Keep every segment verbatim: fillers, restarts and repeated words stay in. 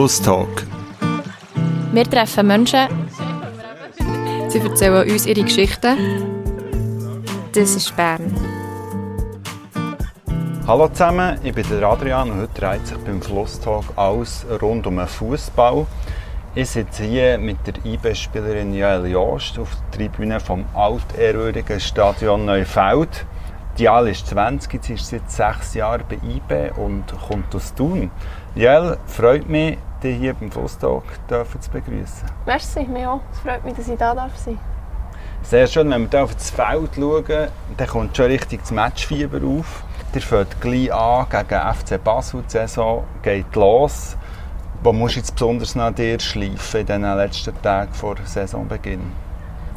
Schlusstalk. Wir treffen Menschen. Sie erzählen uns ihre Geschichten. Das ist Bern. Hallo zusammen, ich bin Adrian und heute dreht sich beim Schlusstalk alles rund um den Fußball. Ich sitze hier mit der I B-Spielerin Joelle Jost auf der Tribüne des altehrwürdigen Stadion Neufeld. Die Joelle ist zwanzig, sie ist seit sechs Jahren bei I B und kommt aus Thun. Joelle, freut mich, dich hier beim Schlusstalk zu begrüßen. Merci, mich auch. Es freut mich, dass ich da darf sein. Sehr schön, wenn wir hier auf das Feld schauen, dann kommt schon richtig das Matchfieber auf. Ihr fängt gleich an gegen F C Basel, die Saison geht los. Was musst du jetzt besonders nach dir schleifen in den letzten Tagen vor Saisonbeginn?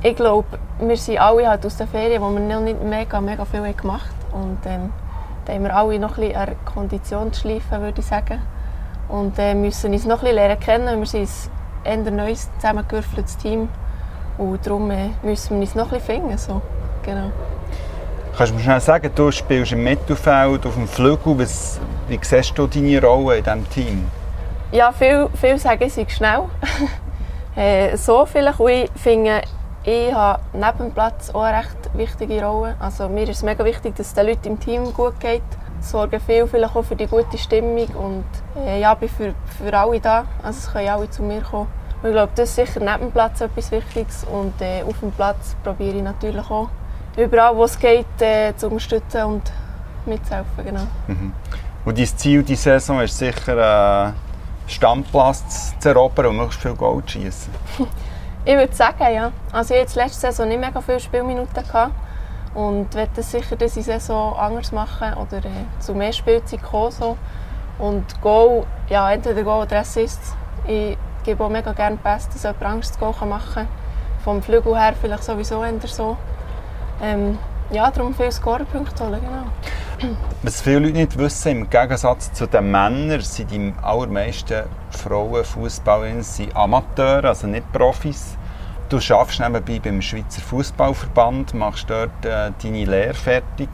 Ich glaube, wir sind alle halt aus den Ferien, wo wir noch nicht mega, mega viel gemacht haben. Und ähm, da haben wir alle noch ein bisschen eine Kondition zu schleifen, würde ich sagen. Und äh, müssen uns noch ein bisschen lernen kennen. Wir sind ein eher neues, zusammengewürfeltes Team. Und darum äh, müssen wir uns noch ein bisschen finden. So. Genau. Kannst du mir schnell sagen, du spielst im Mittelfeld, auf dem Flügel. Was, wie siehst du deine Rolle in diesem Team? Ja, viele, viele sagen, ich sei schnell. äh, so vielleicht. Und ich finde, ich habe neben dem Platz auch eine recht wichtige Rolle. Also, mir ist es mega wichtig, dass es den Leuten im Team gut geht. Ich sorge viel vielleicht auch für die gute Stimmung. Und äh, ja, ich bin für, für alle da. Also, es können alle zu mir kommen. Und ich glaube, das ist sicher neben dem Platz etwas Wichtiges. Und äh, auf dem Platz probiere ich natürlich auch, überall, wo es geht, äh, zu unterstützen und mitzuhelfen. Genau. Mhm. Und dein Ziel dieser Saison ist sicher, Äh Stammplatz zu erobern und möglichst viel Goal zu schiessen? Ich würde sagen, ja. Also ich hatte letzte Saison nicht mega viele Spielminuten und werde das sicher diese Saison anders machen oder äh, zu mehr Spielzeit kommen. So. Und Goal, ja, entweder Goal oder Assists. Ich gebe auch mega gerne Pässe, dass jemand Angst Goal machen kann. Vom Flügel her vielleicht sowieso eher so. Ähm, ja, darum viele Scorerpunkte holen, genau. Was viele Leute nicht wissen, im Gegensatz zu den Männern, sind die allermeisten Frauen Fußballerinnen Amateure, also nicht Profis. Du arbeitest nebenbei beim Schweizer Fussballverband, machst dort äh, deine Lehre fertig.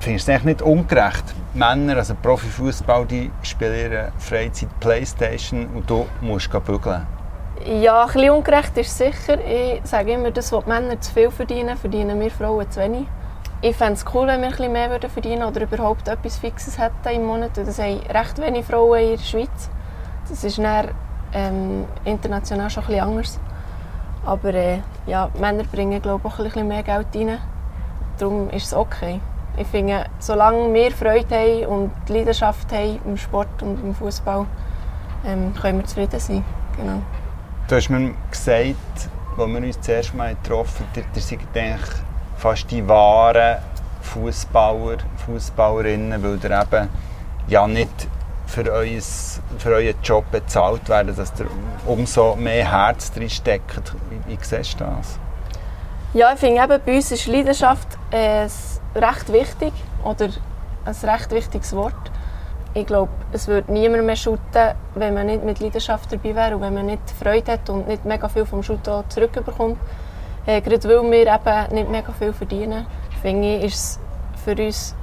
Findest du es nicht ungerecht? Männer, also Profifußball, die spielen ihre Freizeit Playstation und du musst bügeln. Ja, ein bisschen ungerecht ist sicher. Ich sage immer, das, was die Männer zu viel verdienen, verdienen wir Frauen zu wenig. Ich fände es cool, wenn wir etwas mehr verdienen oder überhaupt etwas Fixes hätten im Monat. Das haben recht wenige Frauen in der Schweiz. Das ist dann, ähm, international schon etwas anders. Aber äh, ja, Männer bringen, glaube ich, auch etwas mehr Geld rein. Darum ist es okay. Ich finde, solange wir Freude haben und Leidenschaft haben im Sport und im Fußball, ähm, können wir zufrieden sein. Genau. Du hast mir gesagt, als wir uns zuerst mal getroffen haben, fast die wahren Fußballer, Fußballerinnen, weil ihr eben ja nicht für, eus, für euren Job bezahlt werden, dass ihr umso mehr Herz drin steckt. Wie, wie siehst du das? Ja, ich finde eben, bei uns ist Leidenschaft äh, recht wichtig oder ein recht wichtiges Wort. Ich glaube, es würde niemand mehr shooten, wenn man nicht mit Leidenschaft dabei wäre und wenn man nicht Freude hat und nicht mega viel vom Shooten zurückbekommt. Äh, gerade weil wir eben nicht mega viel verdienen, finde ich, ist es für uns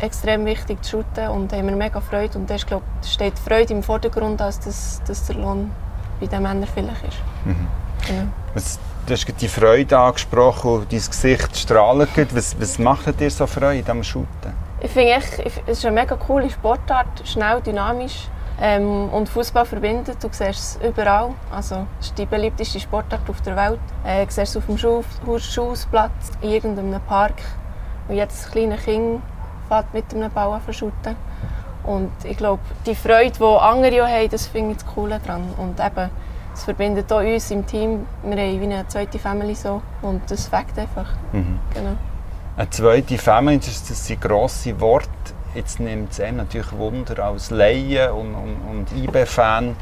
extrem wichtig zu shooten und haben wir mega Freude. Und da steht Freude im Vordergrund, als dass, dass der Lohn bei den Männern vielleicht ist. Mhm. Ja. Du hast die Freude angesprochen und dein Gesicht strahlt. Was, was macht dir so Freude am Shooten? Ich finde, es ist eine mega coole Sportart, schnell, dynamisch. Ähm, und Fußball verbindet, du siehst es überall. Also, es ist die beliebteste Sportart auf der Welt. Äh, du siehst es auf dem Schulplatz, in irgendeinem Park. Und jedes kleine Kind fährt mit einem Ball an verschütten. Und ich glaube, die Freude, die andere auch haben, das finde ich das Coole daran. Und eben, es verbindet auch uns im Team. Wir haben wie eine zweite Family so. Und das fängt einfach. Mhm. Genau. Eine zweite Family, das sind grosse Worte. Jetzt nimmt es einem natürlich Wunder als Laien und, und, und I B-Fan.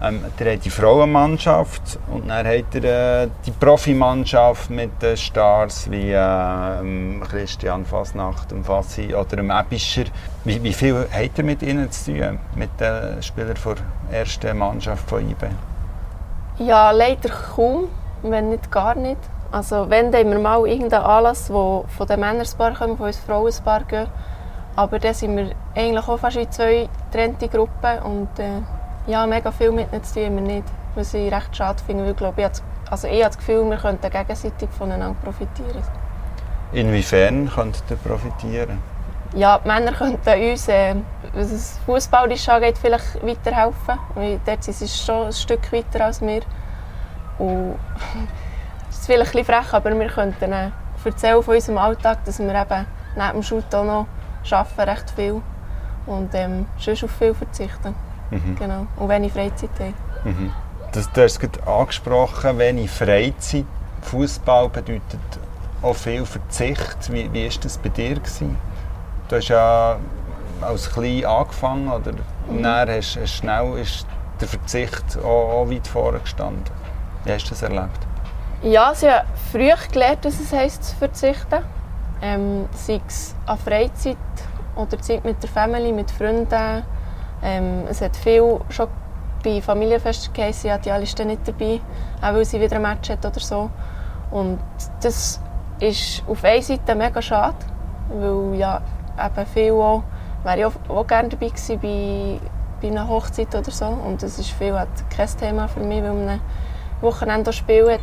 Ähm, ihr habt die Frauenmannschaft und dann habt ihr äh, die Profimannschaft mit den Stars wie äh, Christian Fasnacht, dem Fassi oder dem Ebischer. Wie, wie viel habt ihr mit ihnen zu tun, mit den Spielern der ersten Mannschaft von I B? Ja, leider kaum, wenn nicht gar nicht. Also wenn, dann haben wir mal irgendeinen Anlass, wo von den Männerspaar kommen, von uns Frauenpaar gehen. Aber da sind wir eigentlich auch fast in zwei getrennte Gruppen und äh, Ja, mega viel mit ihnen zu tun haben wir nicht. Was ich recht schade finde, weil glaube, ich habe also ich habe das Gefühl, wir könnten gegenseitig voneinander profitieren. Inwiefern könnten ihr profitieren? Ja, die Männer könnten uns, äh, was es fussballisch angeht, vielleicht weiterhelfen. Weil dort sind sie schon ein Stück weiter als wir. Und das ist vielleicht ein bisschen frech, aber wir könnten äh, erzählen von unserem Alltag, dass wir eben neben dem Schut auch noch arbeiten, recht viel und ähm, sonst auf viel verzichten. Mhm. Genau. Und wenig Freizeit haben. Mhm. Das, du hast es gerade angesprochen, wenig Freizeit. Fußball bedeutet auch viel Verzicht. Wie war das bei dir gewesen? Du hast ja als Klein angefangen, oder? Mhm. Dann hast, hast schnell ist der Verzicht auch, auch weit vorne gestanden. Wie hast du das erlebt? Ja, sie haben früh gelernt, was es heisst, zu verzichten. Ähm, sei es an Freizeit oder Zeit mit der Familie, mit Freunden. Ähm, es hat viel schon bei Familienfesten geheißen, ja, die Alisha ist nicht dabei, auch weil sie wieder ein Match hat oder so. Und das ist auf einer Seite mega schade, weil ja eben viel auch, wäre ich auch, auch gerne dabei gewesen bei, bei einer Hochzeit oder so. Und das ist viel halt kein Thema für mich, weil man ein Wochenende Spiel hat.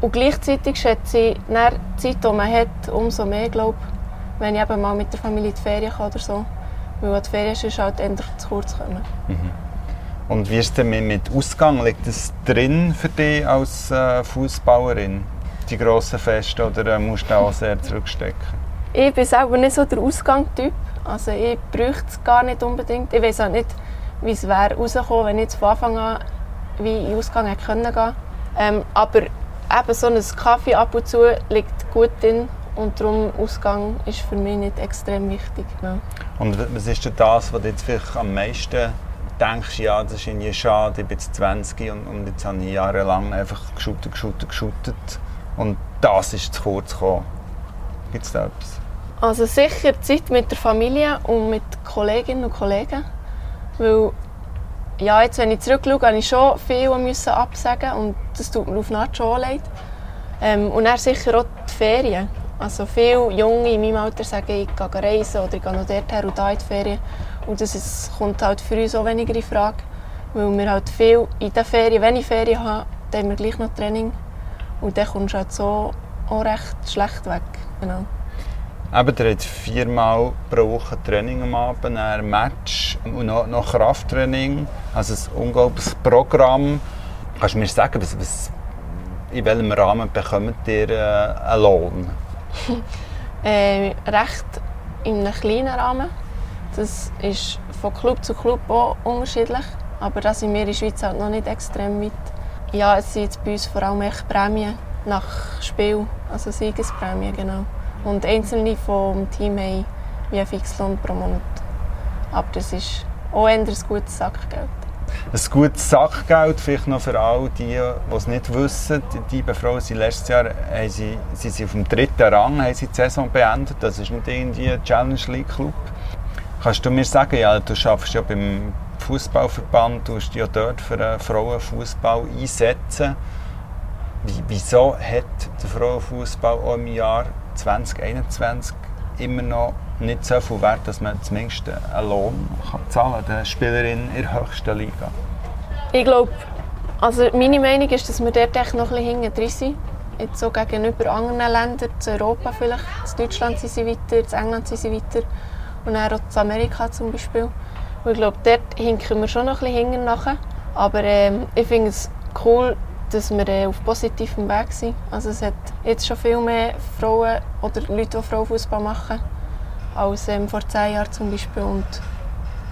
Und gleichzeitig schätze ich dann die Zeit, die man hat, umso mehr, glaube ich, wenn ich eben mal mit der Familie in die Ferien kann oder so. Weil die Ferien ist halt endlich zu kurz gekommen. Mhm. Und wie ist es denn mit Ausgang? Liegt das drin für dich als äh, Fußballerin? Die grossen Feste, oder äh, musst du auch sehr zurückstecken? Ich bin selber nicht so der Ausgang-Typ. Also ich bräuchte es gar nicht unbedingt. Ich weiss auch nicht, wie es wäre rausgekommen, wenn ich von Anfang an wie in den Ausgang hätte können gehen. Ähm, aber eben so ein Kaffee ab und zu liegt gut drin. Und darum Ausgang ist für mich nicht extrem wichtig. Ja. Und was ist denn das, was du jetzt vielleicht am meisten denkst, ja, das ist irgendwie schade, ich bin jetzt zwanzig und, und jetzt habe ich jahrelang einfach geschuttet, geschuttet, geschuttet und das ist zu kurz gekommen. Gibt es da etwas? Also sicher die Zeit mit der Familie und mit Kolleginnen und Kollegen. Weil, ja, jetzt, wenn ich zurückschaue, musste ich schon viel absagen und das tut mir auf die Art schon leid. Ähm, und dann sicher auch die Ferien. Also viele Junge in meinem Alter sagen, ich gehe reisen oder ich gehe noch dorthin und da in die Ferien. Und das ist, kommt halt für uns auch weniger in Frage, weil wir halt viel in den Ferien, wenn ich Ferien habe, dann haben wir gleich noch Training. Und dann kommst du halt so auch recht schlecht weg. Genau. Aber ihr habt viermal pro Woche Training am Abend, ein Match und noch, noch Krafttraining. Also ein unglaubliches Programm. Kannst du mir sagen, was, was, in welchem Rahmen bekommt ihr äh, einen Lohn? äh, recht in einem kleinen Rahmen. Das ist von Club zu Club auch unterschiedlich. Aber da sind wir in der Schweiz halt noch nicht extrem weit. Ja, es sind jetzt bei uns vor allem echt Prämien nach Spiel, also Siegesprämien, genau. Und einzelne vom Team haben wie ein Fixlohn pro Monat. Aber das ist auch eher ein gutes Sackgeld. Ein gutes Sachgeld, vielleicht noch für alle, die, die es nicht wissen. Die Befrau, sie letztes Jahr haben sie, sie sind auf dem dritten Rang, haben sie die Saison beendet. Das ist nicht irgendwie ein Challenge League Club. Kannst du mir sagen, ja, du arbeitest ja beim Fussballverband, du musst ja dort für Frauenfußball einsetzen. Wieso hat der Frauenfußball auch im Jahr zwanzig einundzwanzig immer noch nicht so viel wert, dass man zumindest einen Lohn zahlen kann, der Spielerin in der höchsten Liga? Ich glaube, also meine Meinung ist, dass wir dort echt noch ein bisschen hinten drin sind. Jetzt so gegenüber anderen Ländern, zu Europa vielleicht, zu Deutschland sind sie weiter, zu England sind sie weiter und dann auch zu Amerika zum Beispiel. Und ich glaube, dort hinken wir schon noch ein bisschen hinten nach. Aber ähm, ich finde es cool, dass wir äh, auf positivem Weg sind. Also es hat jetzt schon viel mehr Frauen oder Leute, die Frauenfußball machen, als ähm, vor zehn Jahren zum Beispiel. Und,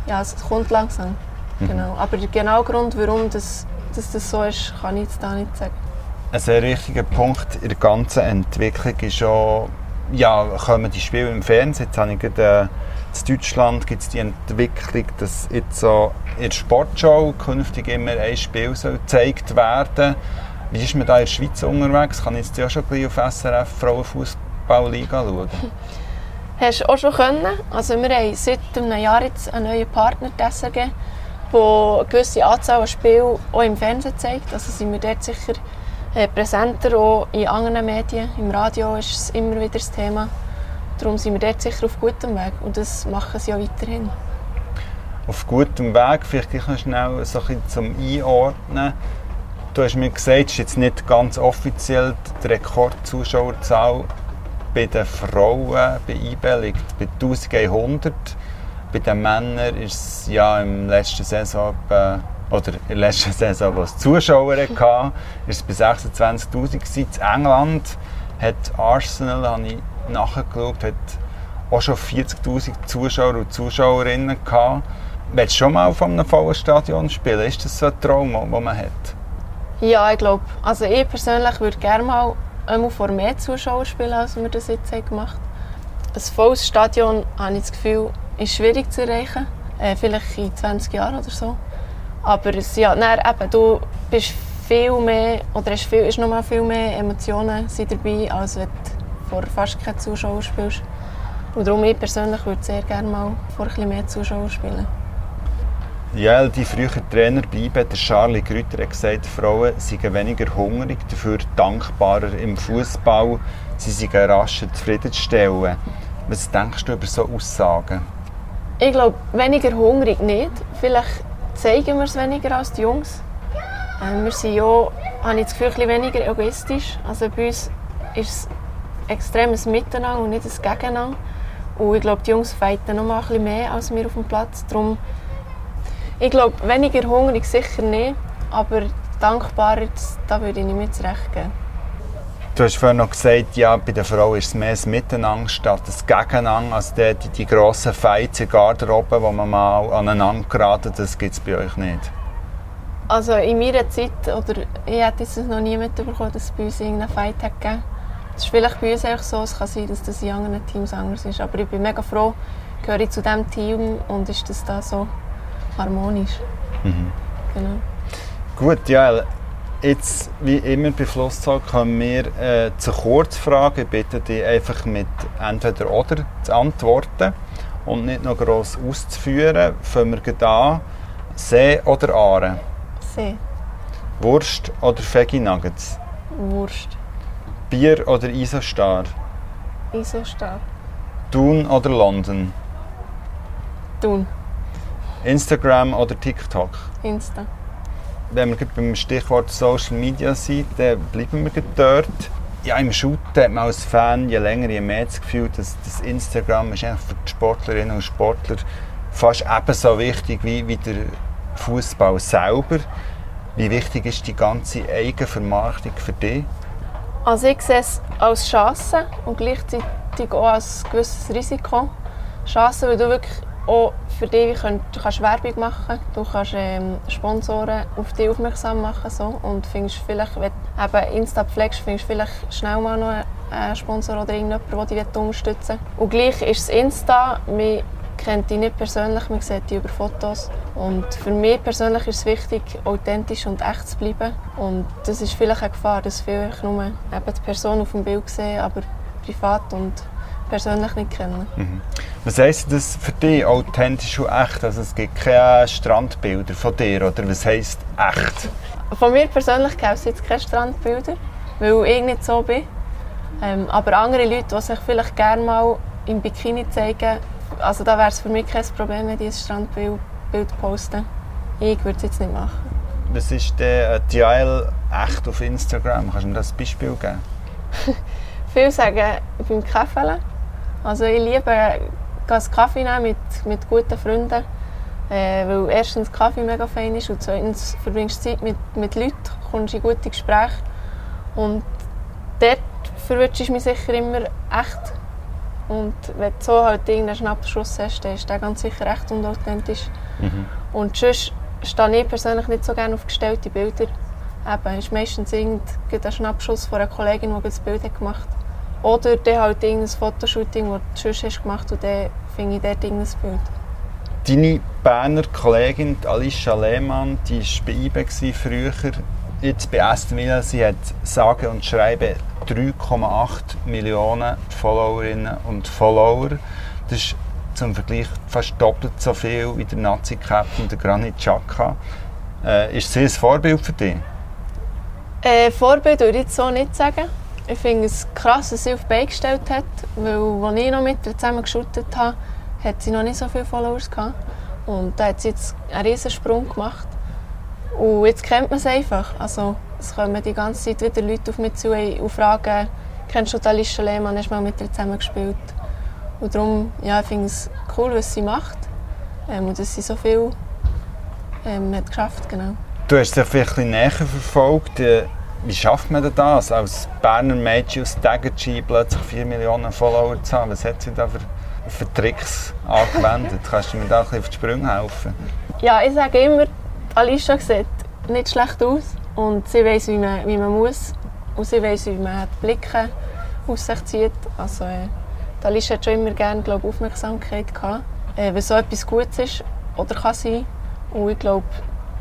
ja, es kommt langsam. Mhm. Genau. Aber der genaue Grund, warum das, dass das so ist, kann ich jetzt da nicht sagen. Ein sehr wichtiger Punkt in der ganzen Entwicklung ist auch, ja, kommen die Spiele im Fernsehen. Jetzt habe ich gerade, äh, in Deutschland gibt es die Entwicklung, dass jetzt so in der Sportschau künftig immer ein Spiel soll gezeigt werden. Wie ist man da in der Schweiz unterwegs? Kann ich jetzt ja schon gleich auf S R F Frauenfußballliga schauen? Mhm. Hast du auch schon können. Also wir haben seit einem Jahr jetzt einen neuen Partner, die S R G, der eine gewisse Anzahl an Spielen auch im Fernsehen zeigt. Also sind wir dort sicher präsenter, auch in anderen Medien. Im Radio ist es immer wieder das Thema. Darum sind wir dort sicher auf gutem Weg und das machen sie ja weiterhin. auf gutem Weg. Vielleicht noch schnell so ein bisschen zum Einordnen. Du hast mir gesagt, es ist jetzt nicht ganz offiziell die Rekordzuschauerzahl bei den Frauen bei I B liegt bei elfhundert. Bei den Männern ist es ja im letzten Saison äh, oder in der letzten Saison, wo es Zuschauer hatte, ist es bei sechsundzwanzigtausend. In England hat Arsenal, habe ich nachgeschaut, hat auch schon vierzigtausend Zuschauer und Zuschauerinnen gehabt. Willst du schon mal auf einem vollen Stadion spielen? Ist das so ein Traum, den man hat? Ja, ich glaube. Also ich persönlich würde gerne mal einmal vor mehr Zuschauern spielen, als wir das jetzt gemacht haben. Ein volles Stadion, habe ich das Gefühl, ist schwierig zu erreichen. Äh, vielleicht in zwanzig Jahren oder so. Aber es, ja, nein, eben, du bist viel mehr, oder es ist noch mal viel mehr Emotionen sind dabei, als wenn du vor fast keinen Zuschauern spielst. Und darum, ich persönlich würde sehr gerne mal vor etwas mehr Zuschauern spielen. Ja, die frühere Trainer bei I B, der Charlie Grüter, hat gesagt, Frauen seien weniger hungrig, dafür dankbarer im Fußball, sie seien rascher zufriedenzustellen. Was denkst du über so Aussagen? Ich glaube, weniger hungrig nicht. Vielleicht zeigen wir es weniger als die Jungs. Äh, wir sind ja, habe ich das Gefühl, ein bisschen weniger egoistisch. Also bei uns ist es ein extremes Miteinander und nicht ein Gegeneinander. Und ich glaube, die Jungs fighten noch mal ein bisschen mehr als wir auf dem Platz. Darum, ich glaube, weniger hungrig sicher nicht, aber dankbarer, da würde ich nicht mehr zurechtgeben. Du hast vorhin noch gesagt, ja, bei der Frau ist es mehr das Miteinander statt das Gegeneinander. Also die, die, die grossen Fights in der Garderobe, die man mal aneinander geraten, das gibt es bei euch nicht? Also in meiner Zeit, oder ich hätte es noch nie mitbekommen, dass es bei uns irgendeinen Fight gegeben hat. Das ist vielleicht bei uns auch so, es kann sein, dass das in anderen Teams anders ist. Aber ich bin mega froh, gehöre ich zu diesem Team und ist das da so harmonisch. Mhm. Genau. Gut, ja. Jetzt, wie immer bei Flusstalk, kommen wir äh, zu Kurzfragen. Ich bitte dich einfach mit entweder oder zu antworten und nicht noch gross auszuführen. Fangen wir an. See oder Aare? See. Wurst oder Veggie Nuggets? Wurst. Bier oder Isostar? Isostar. Thun oder London? Thun. Instagram oder TikTok? Insta. Wenn wir beim Stichwort Social Media sind, dann bleiben wir dort. Ja, im Shooten hat man als Fan je länger, je mehr das Gefühl, dass das Instagram ist für die Sportlerinnen und Sportler fast ebenso wichtig wie, wie der Fußball selber. Wie wichtig ist die ganze Eigenvermarktung für dich? Also ich sehe es als Chance und gleichzeitig auch als gewisses Risiko. Chance, weil du wirklich auch für dich kannst, du kannst Werbung machen, du kannst ähm, Sponsoren auf dich aufmerksam machen so, und findest vielleicht, wenn du eben Insta pflegst, findest vielleicht schnell mal noch einen Sponsor oder irgendjemanden, der dich unterstützen will. Und gleich ist das Insta, man kennt dich nicht persönlich, man sieht dich über Fotos. Und für mich persönlich ist es wichtig, authentisch und echt zu bleiben. Und das ist vielleicht eine Gefahr, dass viele nur eben die Person auf dem Bild sehen, aber privat und persönlich nicht kennen. Mhm. Was heisst das für dich, authentisch und echt? Also es gibt keine Strandbilder von dir, oder was heisst echt? Von mir persönlich gibt es jetzt keine Strandbilder, weil ich nicht so bin. Ähm, aber andere Leute, die sich vielleicht gerne mal im Bikini zeigen, also da wäre es für mich kein Problem, wenn die ein Strandbild posten. Ich würde es jetzt nicht machen. Was ist denn Joelle echt auf Instagram? Kannst du mir das Beispiel geben? Viele sagen beim Kaffee. Also ich liebe einen Kaffee nehmen mit, mit guten Freunden, äh, weil erstens Kaffee mega fein ist und zweitens verbringst du Zeit mit, mit Leuten, kommst in gute Gespräche und dort verwünschst du mich sicher immer echt. Und wenn du so halt irgendeinen Schnappschuss hast, dann ist der ganz sicher echt und authentisch. Mhm. Und sonst stehe ich persönlich nicht so gerne auf gestellte Bilder. Eben, ist meistens ein Schnappschuss von einer Kollegin, die das Bild gemacht hat. Oder halt irgendein Fotoshooting, das du sonst gemacht hast, und dann finde ich dort irgendein Bild. Deine Berner Kollegin Alisha Lehmann, die war bei I B früher, jetzt bei Aston Villa. Sie hat sage und schreibe drei Komma acht Millionen Followerinnen und Follower. Das ist zum Vergleich fast doppelt so viel wie der Nazi-Captain der Granit Xhaka. Äh, ist sie ein Vorbild für dich? Äh, Vorbild würde ich jetzt so nicht sagen. Ich finde es krass, dass sie auf die Beine gestellt hat, weil als ich noch mit ihr zusammen geshootet habe, hat sie noch nicht so viele Followers gehabt. Und da hat sie jetzt einen riesen Sprung gemacht. Und jetzt kennt man es einfach. Also, es kommen die ganze Zeit wieder Leute auf mich zu und fragen, kennst du die Alisha Lehmann, hast du mal mit ihr zusammen gespielt? Und darum ja, finde ich es cool, was sie macht ähm, und dass sie so viel ähm, hat geschafft. Genau. Du hast sie vielleicht ein bisschen näher verfolgt. Wie schafft man das, als Berner Mädchen aus Dägertschi plötzlich vier Millionen Follower zu haben? Was hat sie da für, für Tricks angewendet? Kannst du mir da ein bisschen auf die Sprünge helfen? Ja, ich sage immer, Alisha sieht nicht schlecht aus und sie weiss, wie man, wie man muss und sie weiss, wie man die Blicke aus sich zieht. Also, äh, Alisha hat schon immer gerne, glaube, Aufmerksamkeit gehabt, äh, weil so etwas Gutes ist oder kann sein. Und ich glaube,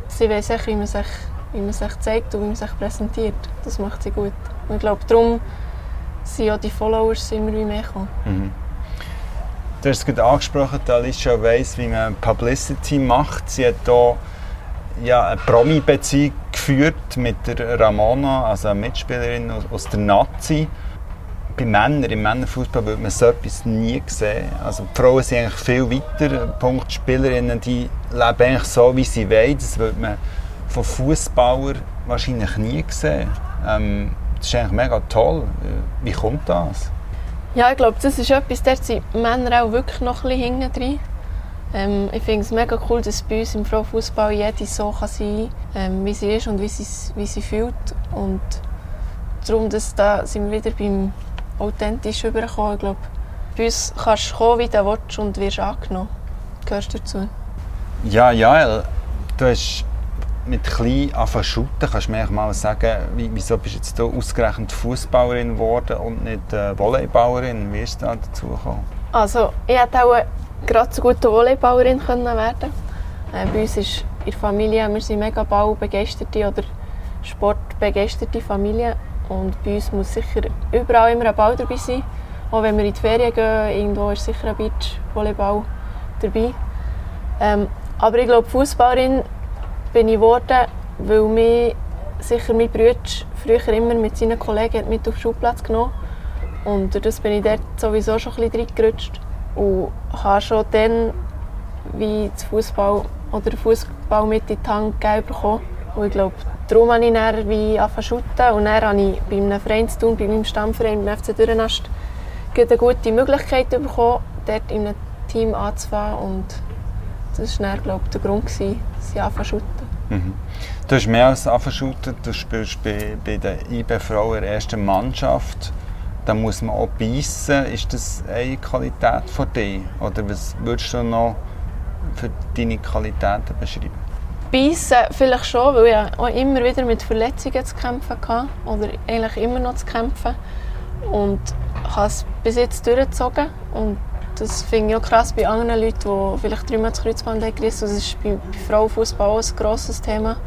sie weiss, wie man sich wie man sich zeigt und wie man sich präsentiert. Das macht sie gut. Und ich glaube, darum sind auch die Followers immer mehr gekommen. Mhm. Du hast es gerade angesprochen, Alisha weiss, wie man Publicity macht. Sie hat hier ja, eine Promi-Beziehung geführt mit der Ramona, also einer Mitspielerin aus der Nazi. Bei Männern, im Männerfußball würde man so etwas nie sehen. Also die Frauen sind eigentlich viel weiter. Punkt Spielerinnen, die leben eigentlich so, wie sie wollen. Das würde man von Fußballern wahrscheinlich nie gesehen. Ähm, das ist eigentlich mega toll. Wie kommt das? Ja, ich glaube, das ist etwas, da sind Männer auch wirklich noch ein bisschen hinten drin. Ähm, ich finde es mega cool, dass bei uns im Frauenfußball jede so kann sein kann, ähm, wie sie ist und wie sie, wie sie fühlt. Und darum dass da sind wir wieder beim authentisch rüberkommen. Ich glaube, bei uns kannst du kommen, wie du willst und wirst angenommen. Gehörst du dazu? Ja, Joelle, du hast mit klein anfangen zu shooten. Kannst du mir mal sagen, wieso bist du jetzt hier ausgerechnet Fußballerin geworden und nicht äh, Volleyballerin? Wie ist da dazu gekommen? Also, ich hätte auch gerade so gute Volleyballerin können werden. Äh, bei uns ist in der Familie, wir sind mega ballbegeisterte oder sportbegeisterte Familie. Und bei uns muss sicher überall immer ein Ball dabei sein. Auch wenn wir in die Ferien gehen, irgendwo ist sicher ein Beachvolleyball dabei. Ähm, aber ich glaube, Fußballerin bin ich geworden, weil mich sicher mein Bruder früher immer mit seinen Kollegen mit auf den Schulplatz genommen hat. Und dadurch bin ich dort sowieso schon ein bisschen reingerutscht. Und habe schon dann, wie das Fußball oder Fußball mit in die Hand gegeben bekommen. Und ich glaube, darum habe ich dann wie angefangen zu shooten. Und dann habe ich bei einem Verein zu tun, bei meinem Stammverein, beim F C Dürenast, eine gute Möglichkeit bekommen, dort in einem Team anzufangen. Und das war dann, glaube ich, der Grund, dass ich angefangen zu shooten. Mhm. Du hast mehr als angeschüttet, du spielst bei, bei den I B-Frauen in der ersten Mannschaft. Da muss man auch beißen. Ist das eine Qualität von dir? Oder was würdest du noch für deine Qualitäten beschreiben? Beißen vielleicht schon, weil ich auch immer wieder mit Verletzungen zu kämpfen hatte. Oder eigentlich immer noch zu kämpfen. Und habe es bis jetzt durchgezogen. Und das finde ich auch krass bei anderen Leuten, die vielleicht dreimal das Kreuzband gerissen haben. Das ist bei, bei Frauenfußball auch ein grosses Thema.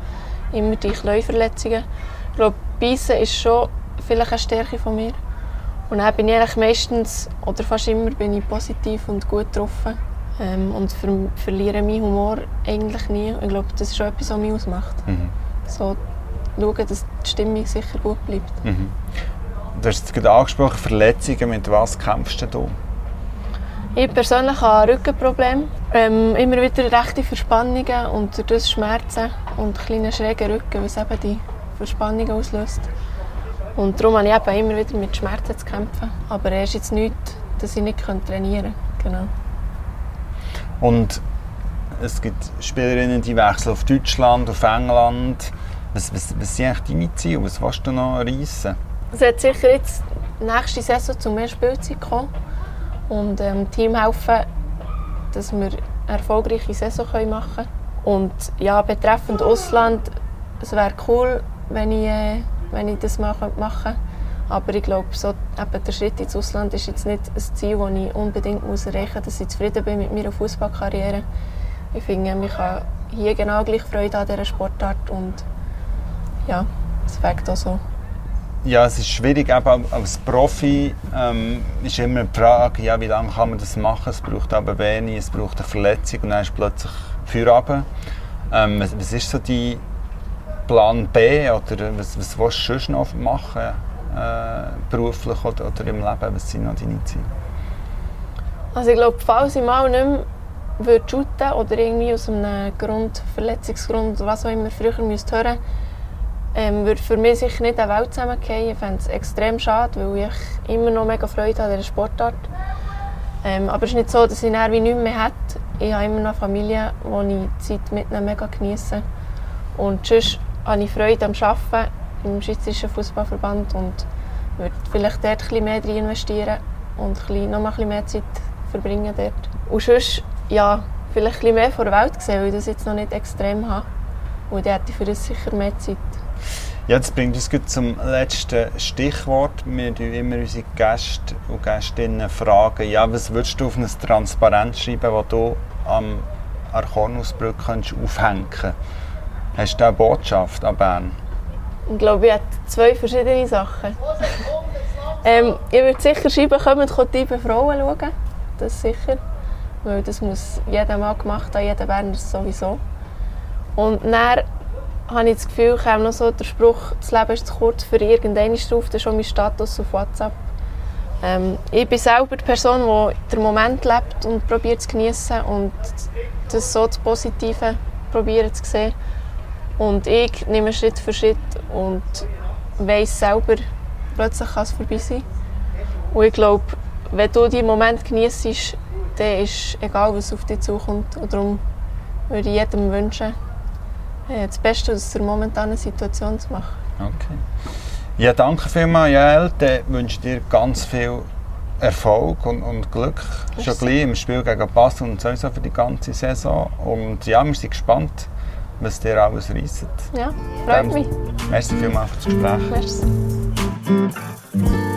Immer die Knöchelverletzungen. Ich glaube, Beißen ist schon vielleicht eine Stärke von mir. Und dann bin ich eigentlich meistens, oder fast immer, bin ich positiv und gut getroffen. Ähm, und ver verliere meinen Humor eigentlich nie. Ich glaube, das ist schon etwas, was mich ausmacht. Mhm. So schauen, dass die Stimmung sicher gut bleibt. Mhm. Du hast es gerade angesprochen, Verletzungen. Mit was kämpfst du? Ich persönlich habe Rückenprobleme, ähm, immer wieder rechte Verspannungen und dadurch Schmerzen und kleine schrägen Rücken, weil es eben die Verspannungen auslöst. Und darum habe ich eben immer wieder mit Schmerzen zu kämpfen. Aber es ist jetzt nichts, dass ich nicht trainieren kann. Genau. Und es gibt Spielerinnen, die wechseln auf Deutschland, auf England. Was, was, was sind eigentlich deine Ziele? Was willst du noch reissen? Es wird sicher jetzt nächste Saison zu mehr Spielzeit kommen. Und dem ähm, Team helfen, dass wir eine erfolgreiche Saison machen können. Und ja, betreffend Ausland, es wäre cool, wenn ich, äh, wenn ich das mal machen könnte. Aber ich glaube, so, der Schritt ins Ausland ist jetzt nicht ein Ziel, das ich unbedingt muss erreichen muss, dass ich zufrieden bin mit meiner Fußballkarriere. Ich finde, ich habe hier genau gleich Freude an dieser Sportart. Und ja, es wirkt auch so. Ja, es ist schwierig, eben als Profi ähm, ist immer die Frage, ja, wie lange kann man das machen? Es braucht aber wenig, es braucht eine Verletzung und dann ist plötzlich Feierabend. Ähm, was, was ist so dein Plan B oder was, was willst du sonst noch machen, äh, beruflich oder, oder im Leben? Was sind noch deine Ziele? Also ich glaube, falls ich mal nicht mehr würde shooten oder irgendwie aus einem Grund, Verletzungsgrund oder was auch immer früher hören müsste, ähm, würde für mich sicher nicht eine Welt zusammenfallen. Ich fände es extrem schade, weil ich immer noch mega Freude an dieser Sportart. Ähm, aber es ist nicht so, dass ich dann wie nichts mehr hätte. Ich habe immer noch eine Familie, wo ich die Zeit mit ihnen mega geniesse. Und sonst habe ich Freude am Arbeiten im Schweizerischen Fussballverband und würde vielleicht dort etwas mehr rein investieren und noch etwas mehr Zeit verbringen dort. Und sonst, ja, vielleicht etwas mehr von der Welt sehen, weil ich das jetzt noch nicht extrem habe. Und dann hätte ich für das sicher mehr Zeit. Ja, das bringt uns gut zum letzten Stichwort. Wir fragen immer unsere Gäste und Gästinnen, fragen, ja, was würdest du auf ein Transparent schreiben, das du an der Kornhausbrücke aufhängen kannst? Hast du eine Botschaft an Bern? Ich glaube, ich habe zwei verschiedene Sachen. ähm, ich würde sicher schreiben, kommt die I B Frauen schauen. Das sicher. Weil das muss jeder Mann gemacht haben, jeder Berner sowieso. Und dann habe ich das Gefühl, ich habe noch so den Spruch, das Leben ist zu kurz für irgendeinen drauf, das ist schon mein Status auf WhatsApp. Ähm, ich bin selber die Person, die den Moment lebt und probiert zu geniessen und das so das Positive probieren zu sehen. Und ich nehme Schritt für Schritt und weiss selber, plötzlich kann es vorbei sein. Und ich glaube, wenn du diesen Moment geniessest, dann ist egal, was auf dich zukommt. Und darum würde ich jedem wünschen, das Beste aus der momentanen Situation zu machen. Okay. Ja, danke vielmals, Joelle. Ich wünsche dir ganz viel Erfolg und, und Glück. Merci. Schon gleich im Spiel gegen Basel und sowieso für die ganze Saison. Und ja, wir sind gespannt, was dir alles reisset. Ja, freut mich. Merci vielmals für das Gespräch. Merci.